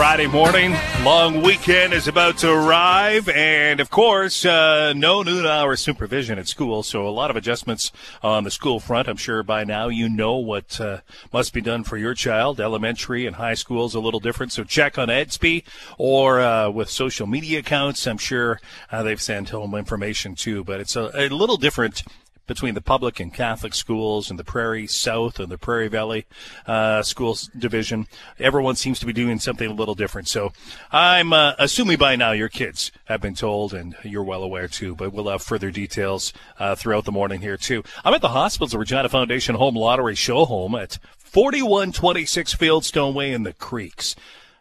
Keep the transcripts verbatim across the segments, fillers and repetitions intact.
Friday morning. Long weekend is about to arrive. And, of course, uh, no noon hour supervision at school, so a lot of adjustments on the school front. I'm sure by now you know what uh, must be done for your child. Elementary and high school is a little different, so check on Edsby or uh, with social media accounts. I'm sure uh, they've sent home information, too. But it's a, a little different between the public and Catholic schools and the Prairie South and the Prairie Valley uh, Schools Division. Everyone seems to be doing something a little different. So I'm uh, assuming by now your kids have been told and you're well aware too, but we'll have further details uh, throughout the morning here too. I'm at the Hospitals of Regina Foundation Home Lottery show home at forty-one twenty-six Fieldstone Way in the Creeks.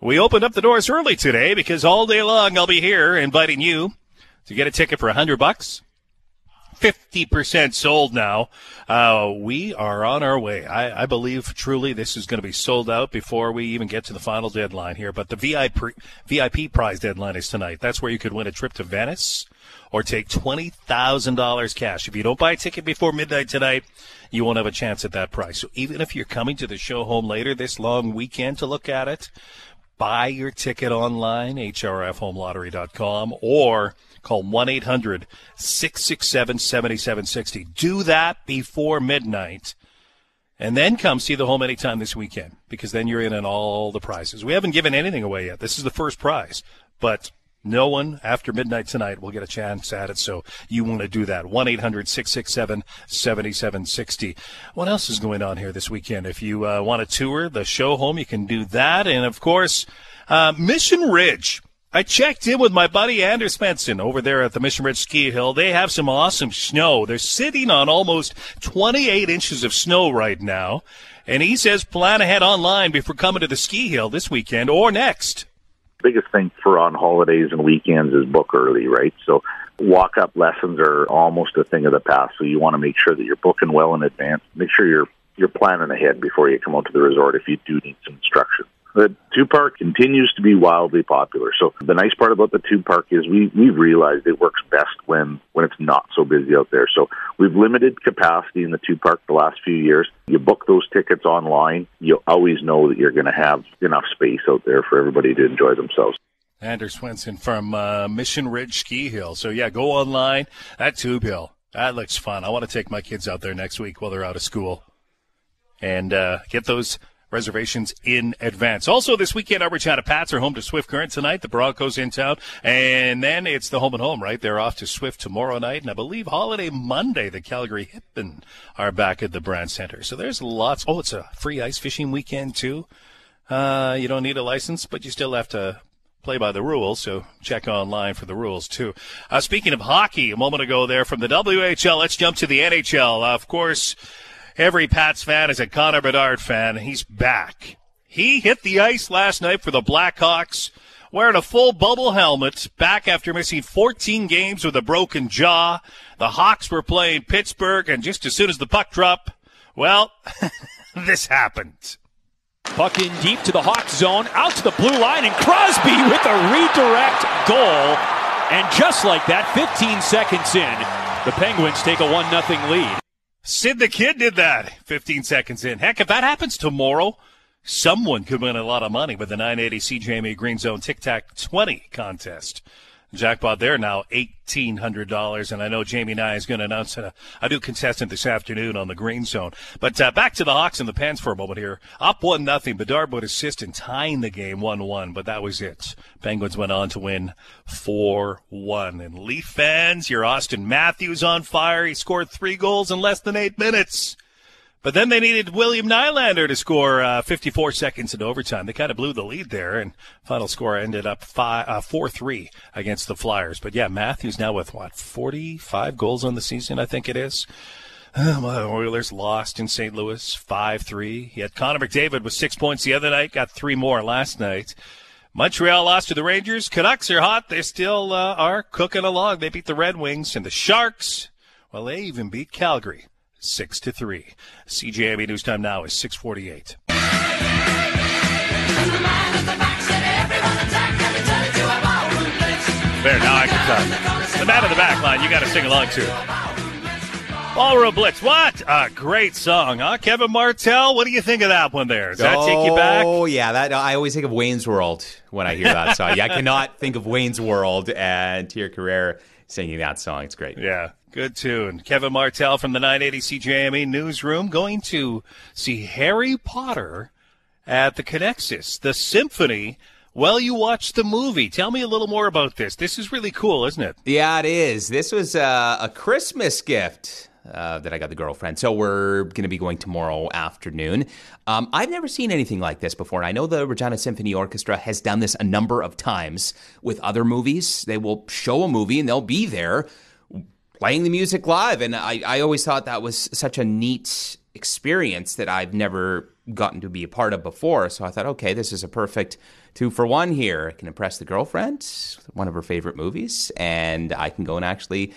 We opened up the doors early today because all day long I'll be here inviting you to get a ticket for one hundred bucks. fifty percent sold now. Uh, we are on our way. I, I believe truly this is going to be sold out before we even get to the final deadline here. But the V I P, V I P prize deadline is tonight. That's where you could win a trip to Venice or take twenty thousand dollars cash. If you don't buy a ticket before midnight tonight, you won't have a chance at that prize. So even if you're coming to the show home later this long weekend to look at it, buy your ticket online, h r f home lottery dot com, or call one eight hundred six six seven seven seven six zero. Do that before midnight, and then come see the home anytime this weekend, because then you're in on all the prizes. We haven't given anything away yet. This is the first prize, but no one after midnight tonight will get a chance at it, so you want to do that. one eight hundred six six seven seven seven six zero. What else is going on here this weekend? If you uh, want to tour the show home, you can do that. And, of course, uh, Mission Ridge. I checked in with my buddy Anders Benson over there at the Mission Ridge Ski Hill. They have some awesome snow. They're sitting on almost twenty-eight inches of snow right now. And he says plan ahead online before coming to the ski hill this weekend or next. Biggest thing for on holidays and weekends is book early, right? So walk-up lessons are almost a thing of the past. So you want to make sure that you're booking well in advance. Make sure you're you're planning ahead before you come out to the resort if you do need some instruction. The Tube Park continues to be wildly popular. So the nice part about the Tube Park is we, we've realized it works best when, when it's not so busy out there. So we've limited capacity in the Tube Park the last few years. You book those tickets online, you always know that you're going to have enough space out there for everybody to enjoy themselves. Anders Svenson from uh, Mission Ridge Ski Hill. So, yeah, go online at Tube Hill. That looks fun. I want to take my kids out there next week while they're out of school and uh, get those reservations in advance. Also, this weekend, our Regina Pats are home to Swift Current tonight. The Broncos in town. And then it's the home and home, right? They're off to Swift tomorrow night. And I believe holiday Monday, the Calgary Hitmen are back at the Brand Center. So there's lots. Oh, it's a free ice fishing weekend, too. Uh, you don't need a license, but you still have to play by the rules, so check online for the rules, too. Uh, speaking of hockey, a moment ago there from the W H L, let's jump to the N H L. Uh, of course, every Pats fan is a Connor Bedard fan. He's back. He hit the ice last night for the Blackhawks, wearing a full bubble helmet, back after missing fourteen games with a broken jaw. The Hawks were playing Pittsburgh, and just as soon as the puck dropped, well, this happened. Puck in deep to the Hawks zone, out to the blue line, and Crosby with a redirect goal. And just like that, fifteen seconds in, the Penguins take a one nothing lead. Sid the Kid did that fifteen seconds in. Heck, if that happens tomorrow, someone could win a lot of money with the nine eighty C J M E Green Zone Tic Tac twenty contest. Jackpot there now, eighteen hundred dollars. And I know Jamie Nye is going to announce a, a new contestant this afternoon on the Green Zone. But uh, back to the Hawks and the Pens for a moment here. Up one nothing. Bedard would assist in tying the game one one, but that was it. Penguins went on to win four one. And Leaf fans, your Austin Matthews on fire. He scored three goals in less than eight minutes. But then they needed William Nylander to score uh, fifty-four seconds in overtime. They kind of blew the lead there, and final score ended up five, uh, four three against the Flyers. But, yeah, Matthews now with, what, forty-five goals on the season, I think it is. Uh, well, Oilers lost in Saint Louis, five three. Yet Connor McDavid with six points the other night, got three more last night. Montreal lost to the Rangers. Canucks are hot. They still uh, are cooking along. They beat the Red Wings and the Sharks. Well, they even beat Calgary. Six to three. C J M E News Time now is six forty-eight. There, now I can tell. The man in the back line, you got to sing along to. Ballroom Blitz. What a great song, huh? Kevin Martell, what do you think of that one there? Does that oh, take you back? Oh, yeah. That I always think of Wayne's World when I hear that song. Yeah, I cannot think of Wayne's World and Tia Carrere singing that song. It's great. Yeah, good tune. Kevin Martell from the nine eighty C J M E Newsroom going to see Harry Potter at the Conexus, the symphony. Well, you watched the movie. Tell me a little more about this. This is really cool, isn't it? Yeah, it is. This was uh, a Christmas gift uh, that I got the girlfriend. So we're going to be going tomorrow afternoon. Um, I've never seen anything like this before. And I know the Regina Symphony Orchestra has done this a number of times with other movies. They will show a movie and they'll be there playing the music live. And I, I always thought that was such a neat experience that I've never gotten to be a part of before. So I thought, okay, this is a perfect two for one here. I can impress the girlfriend, one of her favorite movies, and I can go and actually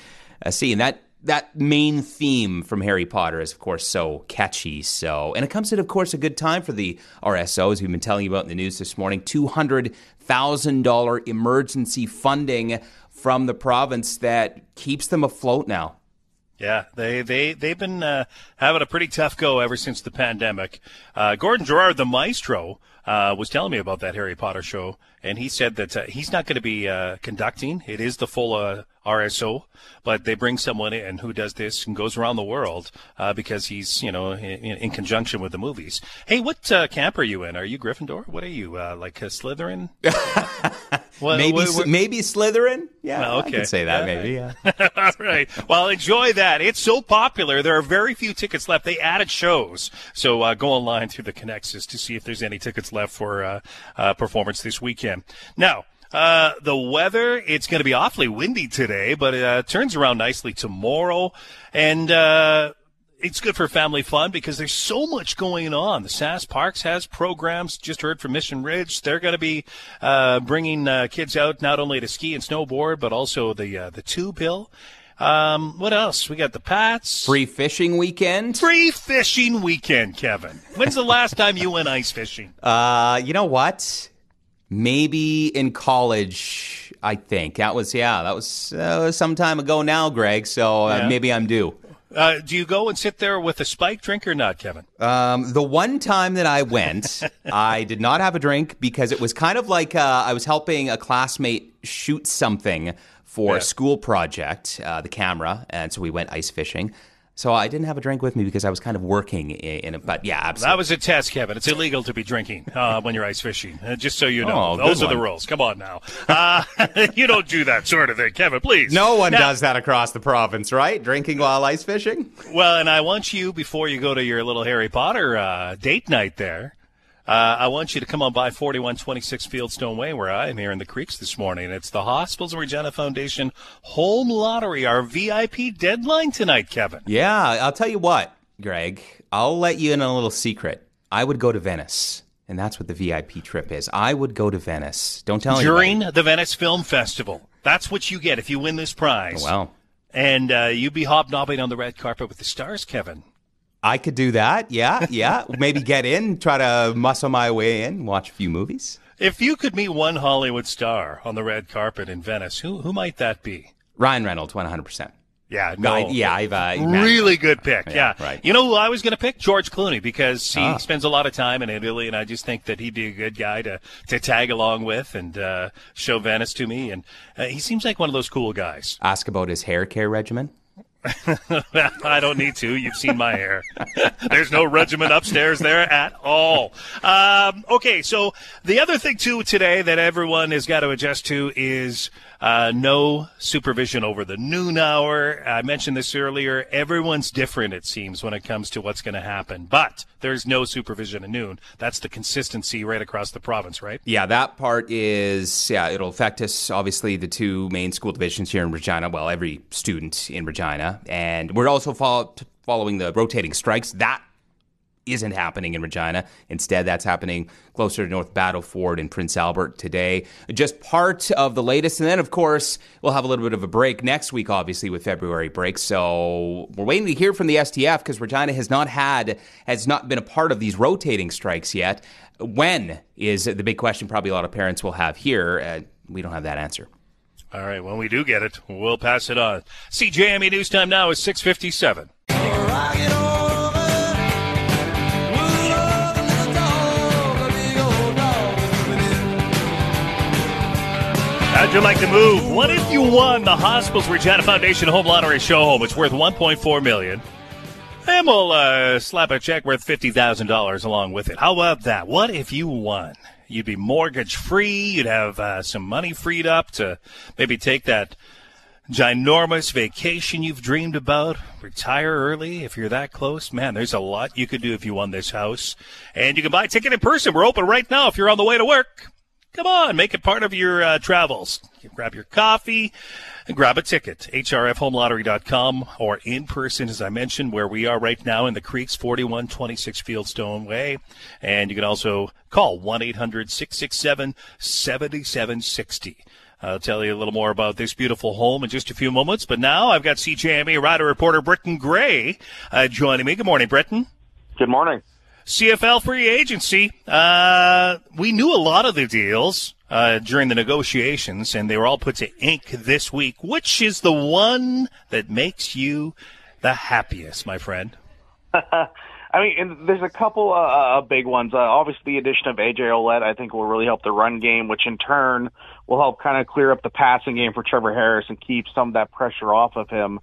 uh, see. And that that main theme from Harry Potter is, of course, so catchy. So, and it comes at, of course, a good time for the R S O, as we've been telling you about in the news this morning. two hundred thousand dollars emergency funding from the province that keeps them afloat now. Yeah, they, they, they've been uh, having a pretty tough go ever since the pandemic. Uh, Gordon Gerard, the maestro, uh, was telling me about that Harry Potter show, and he said that uh, he's not going to be uh, conducting. It is the full uh, R S O, but they bring someone in who does this and goes around the world uh, because he's, you know, in, in conjunction with the movies. Hey, what uh, camp are you in? Are you Gryffindor? What are you, uh, like a Slytherin? Well, maybe we're, we're, maybe Slytherin? Yeah, well, okay. I could say that, yeah. Maybe. Yeah. All right. Well, enjoy that. It's so popular. There are very few tickets left. They added shows. So uh, go online through the Conexus to see if there's any tickets left for uh, uh performance this weekend. Now, uh the weather, it's going to be awfully windy today, but it uh, turns around nicely tomorrow. And uh it's good for family fun because there's so much going on. The S A S Parks has programs. Just heard from Mission Ridge. They're going to be uh, bringing uh, kids out not only to ski and snowboard, but also the uh, the Tube Hill. Um, what else? We got the Pats. Free fishing weekend. Free fishing weekend, Kevin. When's the last time you went ice fishing? Uh, you know what? Maybe in college, I think. That was, yeah, that was uh, some time ago now, Greg, so uh, yeah. Maybe I'm due. Uh, do you go and sit there with a spiked drink or not, Kevin? Um, the one time that I went, I did not have a drink because it was kind of like uh, I was helping a classmate shoot something for yeah. a school project, uh, the camera, and so we went ice fishing. So I didn't have a drink with me because I was kind of working in it, but yeah, absolutely. That was a test, Kevin. It's illegal to be drinking uh, when you're ice fishing, uh, just so you know. Oh, those one. Are the rules. Come on now. Uh, you don't do that sort of thing, Kevin, please. No one now, does that across the province, right? Drinking while ice fishing? Well, and I want you, before you go to your little Harry Potter uh, date night there, Uh, I want you to come on by forty-one twenty-six Fieldstone Way, where I am here in the Creeks this morning. It's the Hospitals of Regina Foundation Home Lottery, our V I P deadline tonight, Kevin. Yeah, I'll tell you what, Greg. I'll let you in on a little secret. I would go to Venice, and that's what the V I P trip is. I would go to Venice. Don't tell anybody. During the Venice Film Festival. That's what you get if you win this prize. Oh, wow. And uh, you'd be hobnobbing on the red carpet with the stars, Kevin. I could do that, yeah, yeah. Maybe get in, try to muscle my way in, watch a few movies. If you could meet one Hollywood star on the red carpet in Venice, who who might that be? Ryan Reynolds, one hundred percent. Yeah, no. I, yeah, I've... Uh, really good pick, yeah. yeah. Right. You know who I was going to pick? George Clooney, because he ah. spends a lot of time in Italy, and I just think that he'd be a good guy to, to tag along with and uh, show Venice to me. And uh, he seems like one of those cool guys. Ask about his hair care regimen. I don't need to. You've seen my hair. There's no regiment upstairs there at all. Um, okay, so the other thing, too, today that everyone has got to adjust to is uh, no supervision over the noon hour. I mentioned this earlier. Everyone's different, it seems, when it comes to what's going to happen. But there's no supervision at noon. That's the consistency right across the province, right? Yeah, that part is, yeah, it'll affect us. Obviously, the two main school divisions here in Regina, well, every student in Regina. And we're also follow- following the rotating strikes. That isn't happening in Regina. Instead, that's happening closer to North Battleford and Prince Albert today. Just part of the latest. And then, of course, we'll have a little bit of a break next week, obviously, with February break. So we're waiting to hear from the S T F because Regina has not had, has not been a part of these rotating strikes yet. When is the big question probably a lot of parents will have here. Uh, we don't have that answer. All right, when we do get it, we'll pass it on. C J M E News Time now is six fifty-seven. How'd you like to move? What if you won the Hospitals Regina Foundation Home Lottery Show Home? It's worth one point four million dollars. And we'll uh, slap a check worth fifty thousand dollars along with it. How about that? What if you won? You'd be mortgage-free. You'd have uh, some money freed up to maybe take that ginormous vacation you've dreamed about. Retire early if you're that close. Man, there's a lot you could do if you won this house. And you can buy a ticket in person. We're open right now if you're on the way to work. Come on, make it part of your uh, travels. You grab your coffee and grab a ticket. h r f home lottery dot com or in person, as I mentioned, where we are right now in the Creeks, forty-one twenty-six Fieldstone Way. And you can also call one eight hundred six six seven seven seven six zero. I'll tell you a little more about this beautiful home in just a few moments. But now I've got C J M E Rider reporter Britton Gray uh, joining me. Good morning, Britton. Good morning. C F L free agency. Uh, we knew a lot of the deals uh, during the negotiations, and they were all put to ink this week. Which is the one that makes you the happiest, my friend? I mean, and there's a couple uh, big ones. Uh, obviously, the addition of A J Ouellette, I think, will really help the run game, which in turn will help kind of clear up the passing game for Trevor Harris and keep some of that pressure off of him.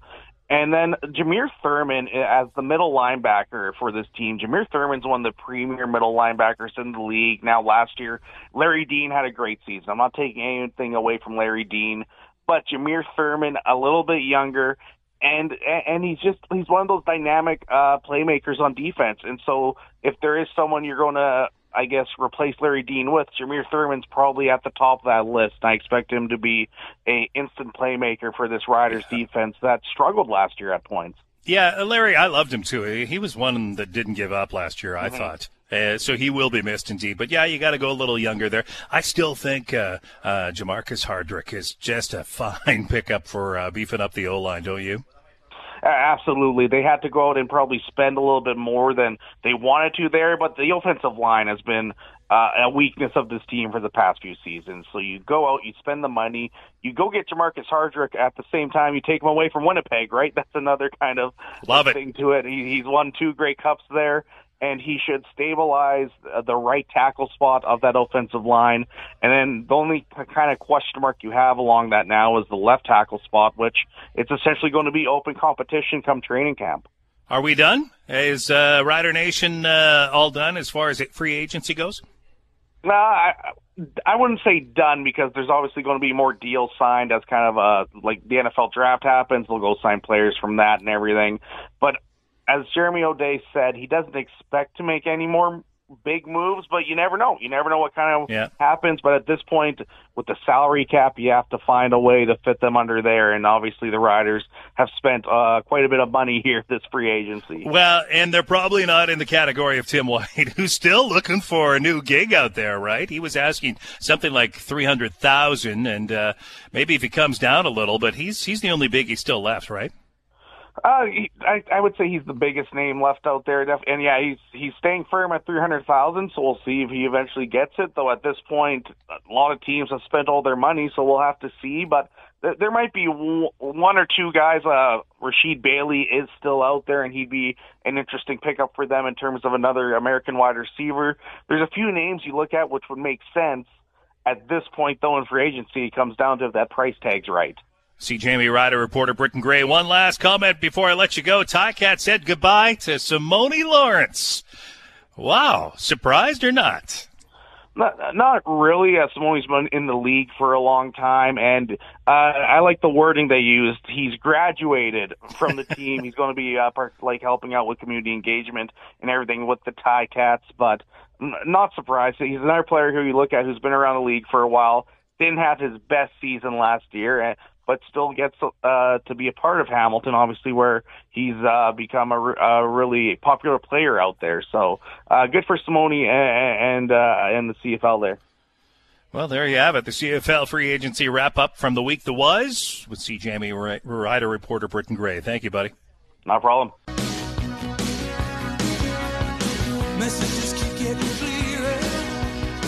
And then Jameer Thurman as the middle linebacker for this team. Jameer Thurman's one of the premier middle linebackers in the league. Now, last year, Larry Dean had a great season. I'm not taking anything away from Larry Dean, but Jameer Thurman, a little bit younger, And and he's just he's one of those dynamic uh, playmakers on defense. And so if there is someone you're going to, I guess, replace Larry Dean with, Jameer Thurman's probably at the top of that list. And I expect him to be an instant playmaker for this Riders defense that struggled last year at points. Yeah, Larry, I loved him too. He was one that didn't give up last year, I mm-hmm. thought. Uh, so he will be missed indeed. But, yeah, you got to go a little younger there. I still think uh, uh, Jamarcus Hardrick is just a fine pickup for uh, beefing up the O-line, don't you? Absolutely. They had to go out and probably spend a little bit more than they wanted to there, but the offensive line has been uh, a weakness of this team for the past few seasons. So you go out, you spend the money, you go get Jamarcus Hardrick at the same time you take him away from Winnipeg, right? That's another kind of Love thing it. to it. He, he's won two Grey Cups there, and he should stabilize the right tackle spot of that offensive line. And then the only kind of question mark you have along that now is the left tackle spot, which it's essentially going to be open competition come training camp. Are we done? Is uh, Rider Nation uh, all done as far as free agency goes? No, I, I wouldn't say done because there's obviously going to be more deals signed as kind of a, like the N F L draft happens. They'll go sign players from that and everything. But as Jeremy O'Day said, he doesn't expect to make any more big moves, but you never know. You never know what kind of yeah. happens. But at this point, with the salary cap, you have to find a way to fit them under there. And obviously the Riders have spent uh, quite a bit of money here this free agency. Well, and they're probably not in the category of Tim White, who's still looking for a new gig out there, right? He was asking something like three hundred thousand dollars, and uh, maybe if he comes down a little, but he's he's the only biggie still left, right? Uh, he, I, I would say he's the biggest name left out there. And, yeah, he's he's staying firm at three hundred thousand dollars, so we'll see if he eventually gets it. Though at this point, a lot of teams have spent all their money, so we'll have to see. But th- there might be w- one or two guys. Uh, Rasheed Bailey is still out there, and he'd be an interesting pickup for them in terms of another American wide receiver. There's a few names you look at which would make sense. At this point, though, in free agency, it comes down to if that price tag's right. C J M E Rider reporter Britton Gray. One last comment before I let you go. Ticat said goodbye to Simone Lawrence. Wow. Surprised or not? Not, not really. Uh, Simone's been in the league for a long time, and uh, I like the wording they used. He's graduated from the team. He's going to be uh, part, like helping out with community engagement and everything with the Ticats, but n- not surprised. He's another player who you look at who's been around the league for a while, didn't have his best season last year, and but still gets uh, to be a part of Hamilton, obviously, where he's uh, become a, re- a really popular player out there. So uh, good for Simone and and, uh, and the C F L there. Well, there you have it. The C F L free agency wrap-up from the week that was with C J M E Rider reporter Britton Gray. Thank you, buddy. No problem. Messages keep getting clearer.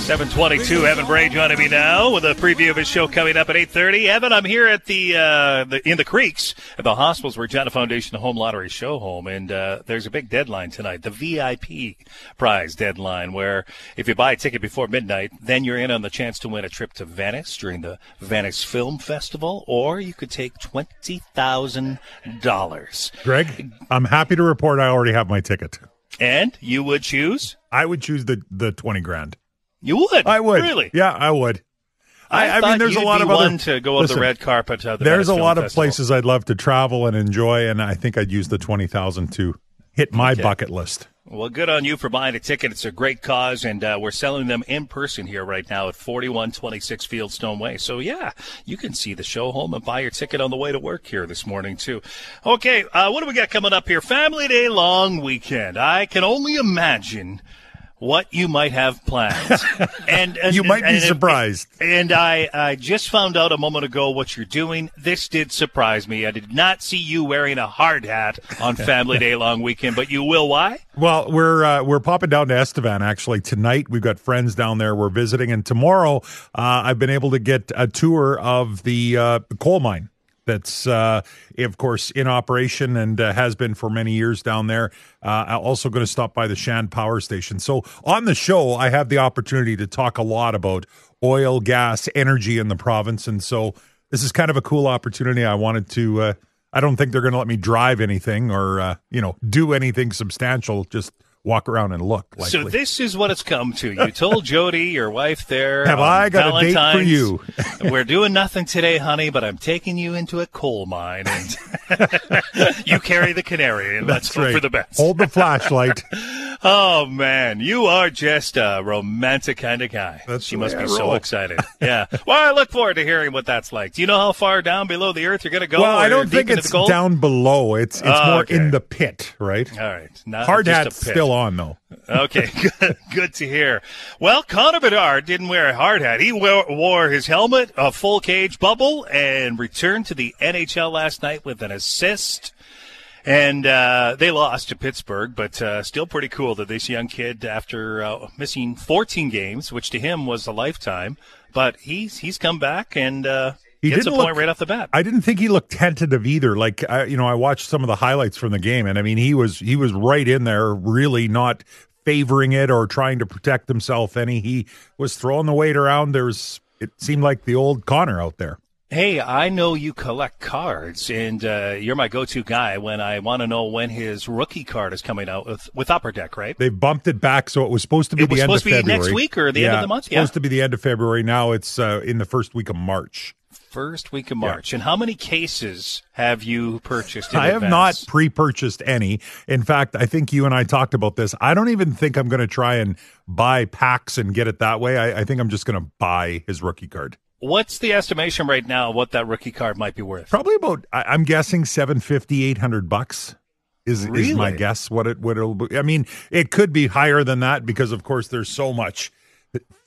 seven twenty-two, Evan Bray joining me now with a preview of his show coming up at eight thirty. Evan, I'm here at the, uh, the in the Creeks at the Hospitals of Regina Foundation Home Lottery show home, and uh, there's a big deadline tonight, the V I P prize deadline, where if you buy a ticket before midnight, then you're in on the chance to win a trip to Venice during the Venice Film Festival, or you could take twenty thousand dollars. Greg, I'm happy to report I already have my ticket. And you would choose? I would choose the, the twenty grand. You would? I would. Really? Yeah, I would. I, I, I mean, there's a lot of other to go listen, on the red carpet. Uh, the there's Venice a Film lot of Festival. Places I'd love to travel and enjoy, and I think I'd use the twenty thousand to hit my okay. bucket list. Well, good on you for buying a ticket. It's a great cause, and uh, we're selling them in person here right now at forty-one twenty-six Fieldstone Way. So, yeah, you can see the show home and buy your ticket on the way to work here this morning, too. Okay, uh, what do we got coming up here? Family Day long weekend. I can only imagine what you might have planned. and, and You might be and, surprised. And, and I, I just found out a moment ago what you're doing. This did surprise me. I did not see you wearing a hard hat on Family Day long weekend, but you will. Why? Well, we're uh, we're popping down to Estevan, actually, tonight. We've got friends down there we're visiting. And tomorrow, uh, I've been able to get a tour of the uh, coal mine that's, uh, of course, in operation and uh, has been for many years down there. Uh, I'm also going to stop by the Shan Power Station. So on the show, I have the opportunity to talk a lot about oil, gas, energy in the province. And so this is kind of a cool opportunity. I wanted to, uh, I don't think they're going to let me drive anything or, uh, you know, do anything substantial, just walk around and look. Likely. So this is what it's come to. You told Jody, your wife there. Have I got Valentine's, a date for you? We're doing nothing today, honey, but I'm taking you into a coal mine. And you carry the canary, and That's let's right. go for the best. Hold the flashlight. Oh, man. You are just a romantic kind of guy. That's she must be I so roll. excited. Yeah. Well, I look forward to hearing what that's like. Do you know how far down below the earth you're going to go? Well, I don't think it's down below. It's it's oh, more okay. in the pit, right? All right. Not Hard just hat's a pit. Still on, though. Okay. Good. Good to hear. Well, Connor Bedard didn't wear a hard hat. He wore his helmet, a full cage bubble, and returned to the N H L last night with an assist. And uh, they lost to Pittsburgh, but uh, still pretty cool that this young kid, after uh, missing fourteen games, which to him was a lifetime, but he's he's come back and uh, he gets a point look, right off the bat. I didn't think he looked tentative either. Like I, you know, I watched some of the highlights from the game, and I mean, he was he was right in there, really not favoring it or trying to protect himself any. He was throwing the weight around. There's it seemed like the old Connor out there. Hey, I know you collect cards, and uh, you're my go-to guy when I want to know when his rookie card is coming out with, with Upper Deck, right? They bumped it back, so it was supposed to be it the end of February. It was supposed to be next week or the yeah, end of the month? It's yeah, supposed to be the end of February. Now it's uh, in the first week of March. First week of March. Yeah. And how many cases have you purchased in I advance? Have not pre-purchased any. In fact, I think you and I talked about this. I don't even think I'm going to try and buy packs and get it that way. I, I think I'm just going to buy his rookie card. What's the estimation right now what that rookie card might be worth? Probably about, I'm guessing seven fifty, eight hundred bucks is, really? is my guess what it what it'll be. I mean, it could be higher than that because, of course, there's so much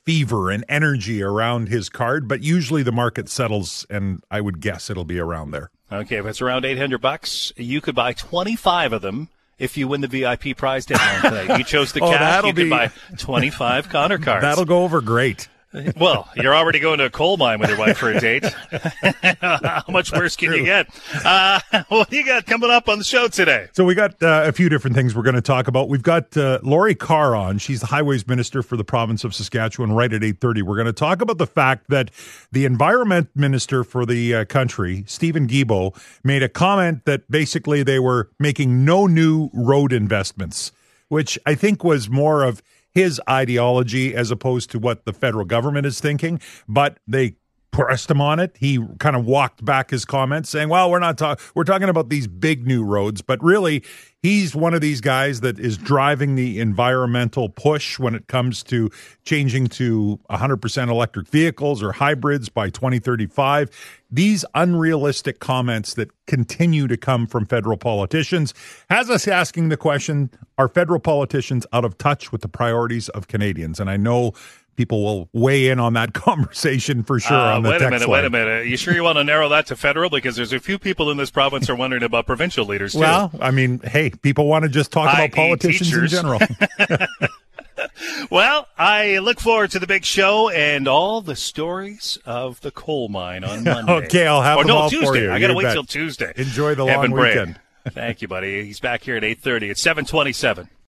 fever and energy around his card, but usually the market settles, and I would guess it'll be around there. Okay, if it's around eight hundred bucks, you could buy twenty-five of them. If you win the V I P prize deadline today, you chose the oh, cash, you be... could buy twenty-five Connor cards. That'll go over great. Well, you're already going to a coal mine with your wife for a date. How much That's worse can true. you get? Uh, what do you got coming up on the show today? So we got uh, a few different things we're going to talk about. We've got uh, Lori Carr on. She's the highways minister for the province of Saskatchewan right at eight thirty. We're going to talk about the fact that the environment minister for the uh, country, Stephen Guibault, made a comment that basically they were making no new road investments, which I think was more of his ideology as opposed to what the federal government is thinking, but they pressed him on it. He kind of walked back his comments saying, well, we're not talking, we're talking about these big new roads, but really he's one of these guys that is driving the environmental push when it comes to changing to one hundred percent electric vehicles or hybrids by twenty thirty-five. These unrealistic comments that continue to come from federal politicians has us asking the question, are federal politicians out of touch with the priorities of Canadians? And I know people will weigh in on that conversation for sure uh, on the wait a minute, line. Wait a minute. You sure you want to narrow that to federal? Because there's a few people in this province are wondering about provincial leaders, too. Well, I mean, hey, people want to just talk I about politicians teachers. in general. Well, I look forward to the big show and all the stories of the coal mine on Monday. Okay, I'll have or, them no, all Tuesday. For you. I got to wait bet. till Tuesday. Enjoy the Kevin long weekend. Brand. Thank you, buddy. He's back here at eight thirty. It's seven twenty-seven.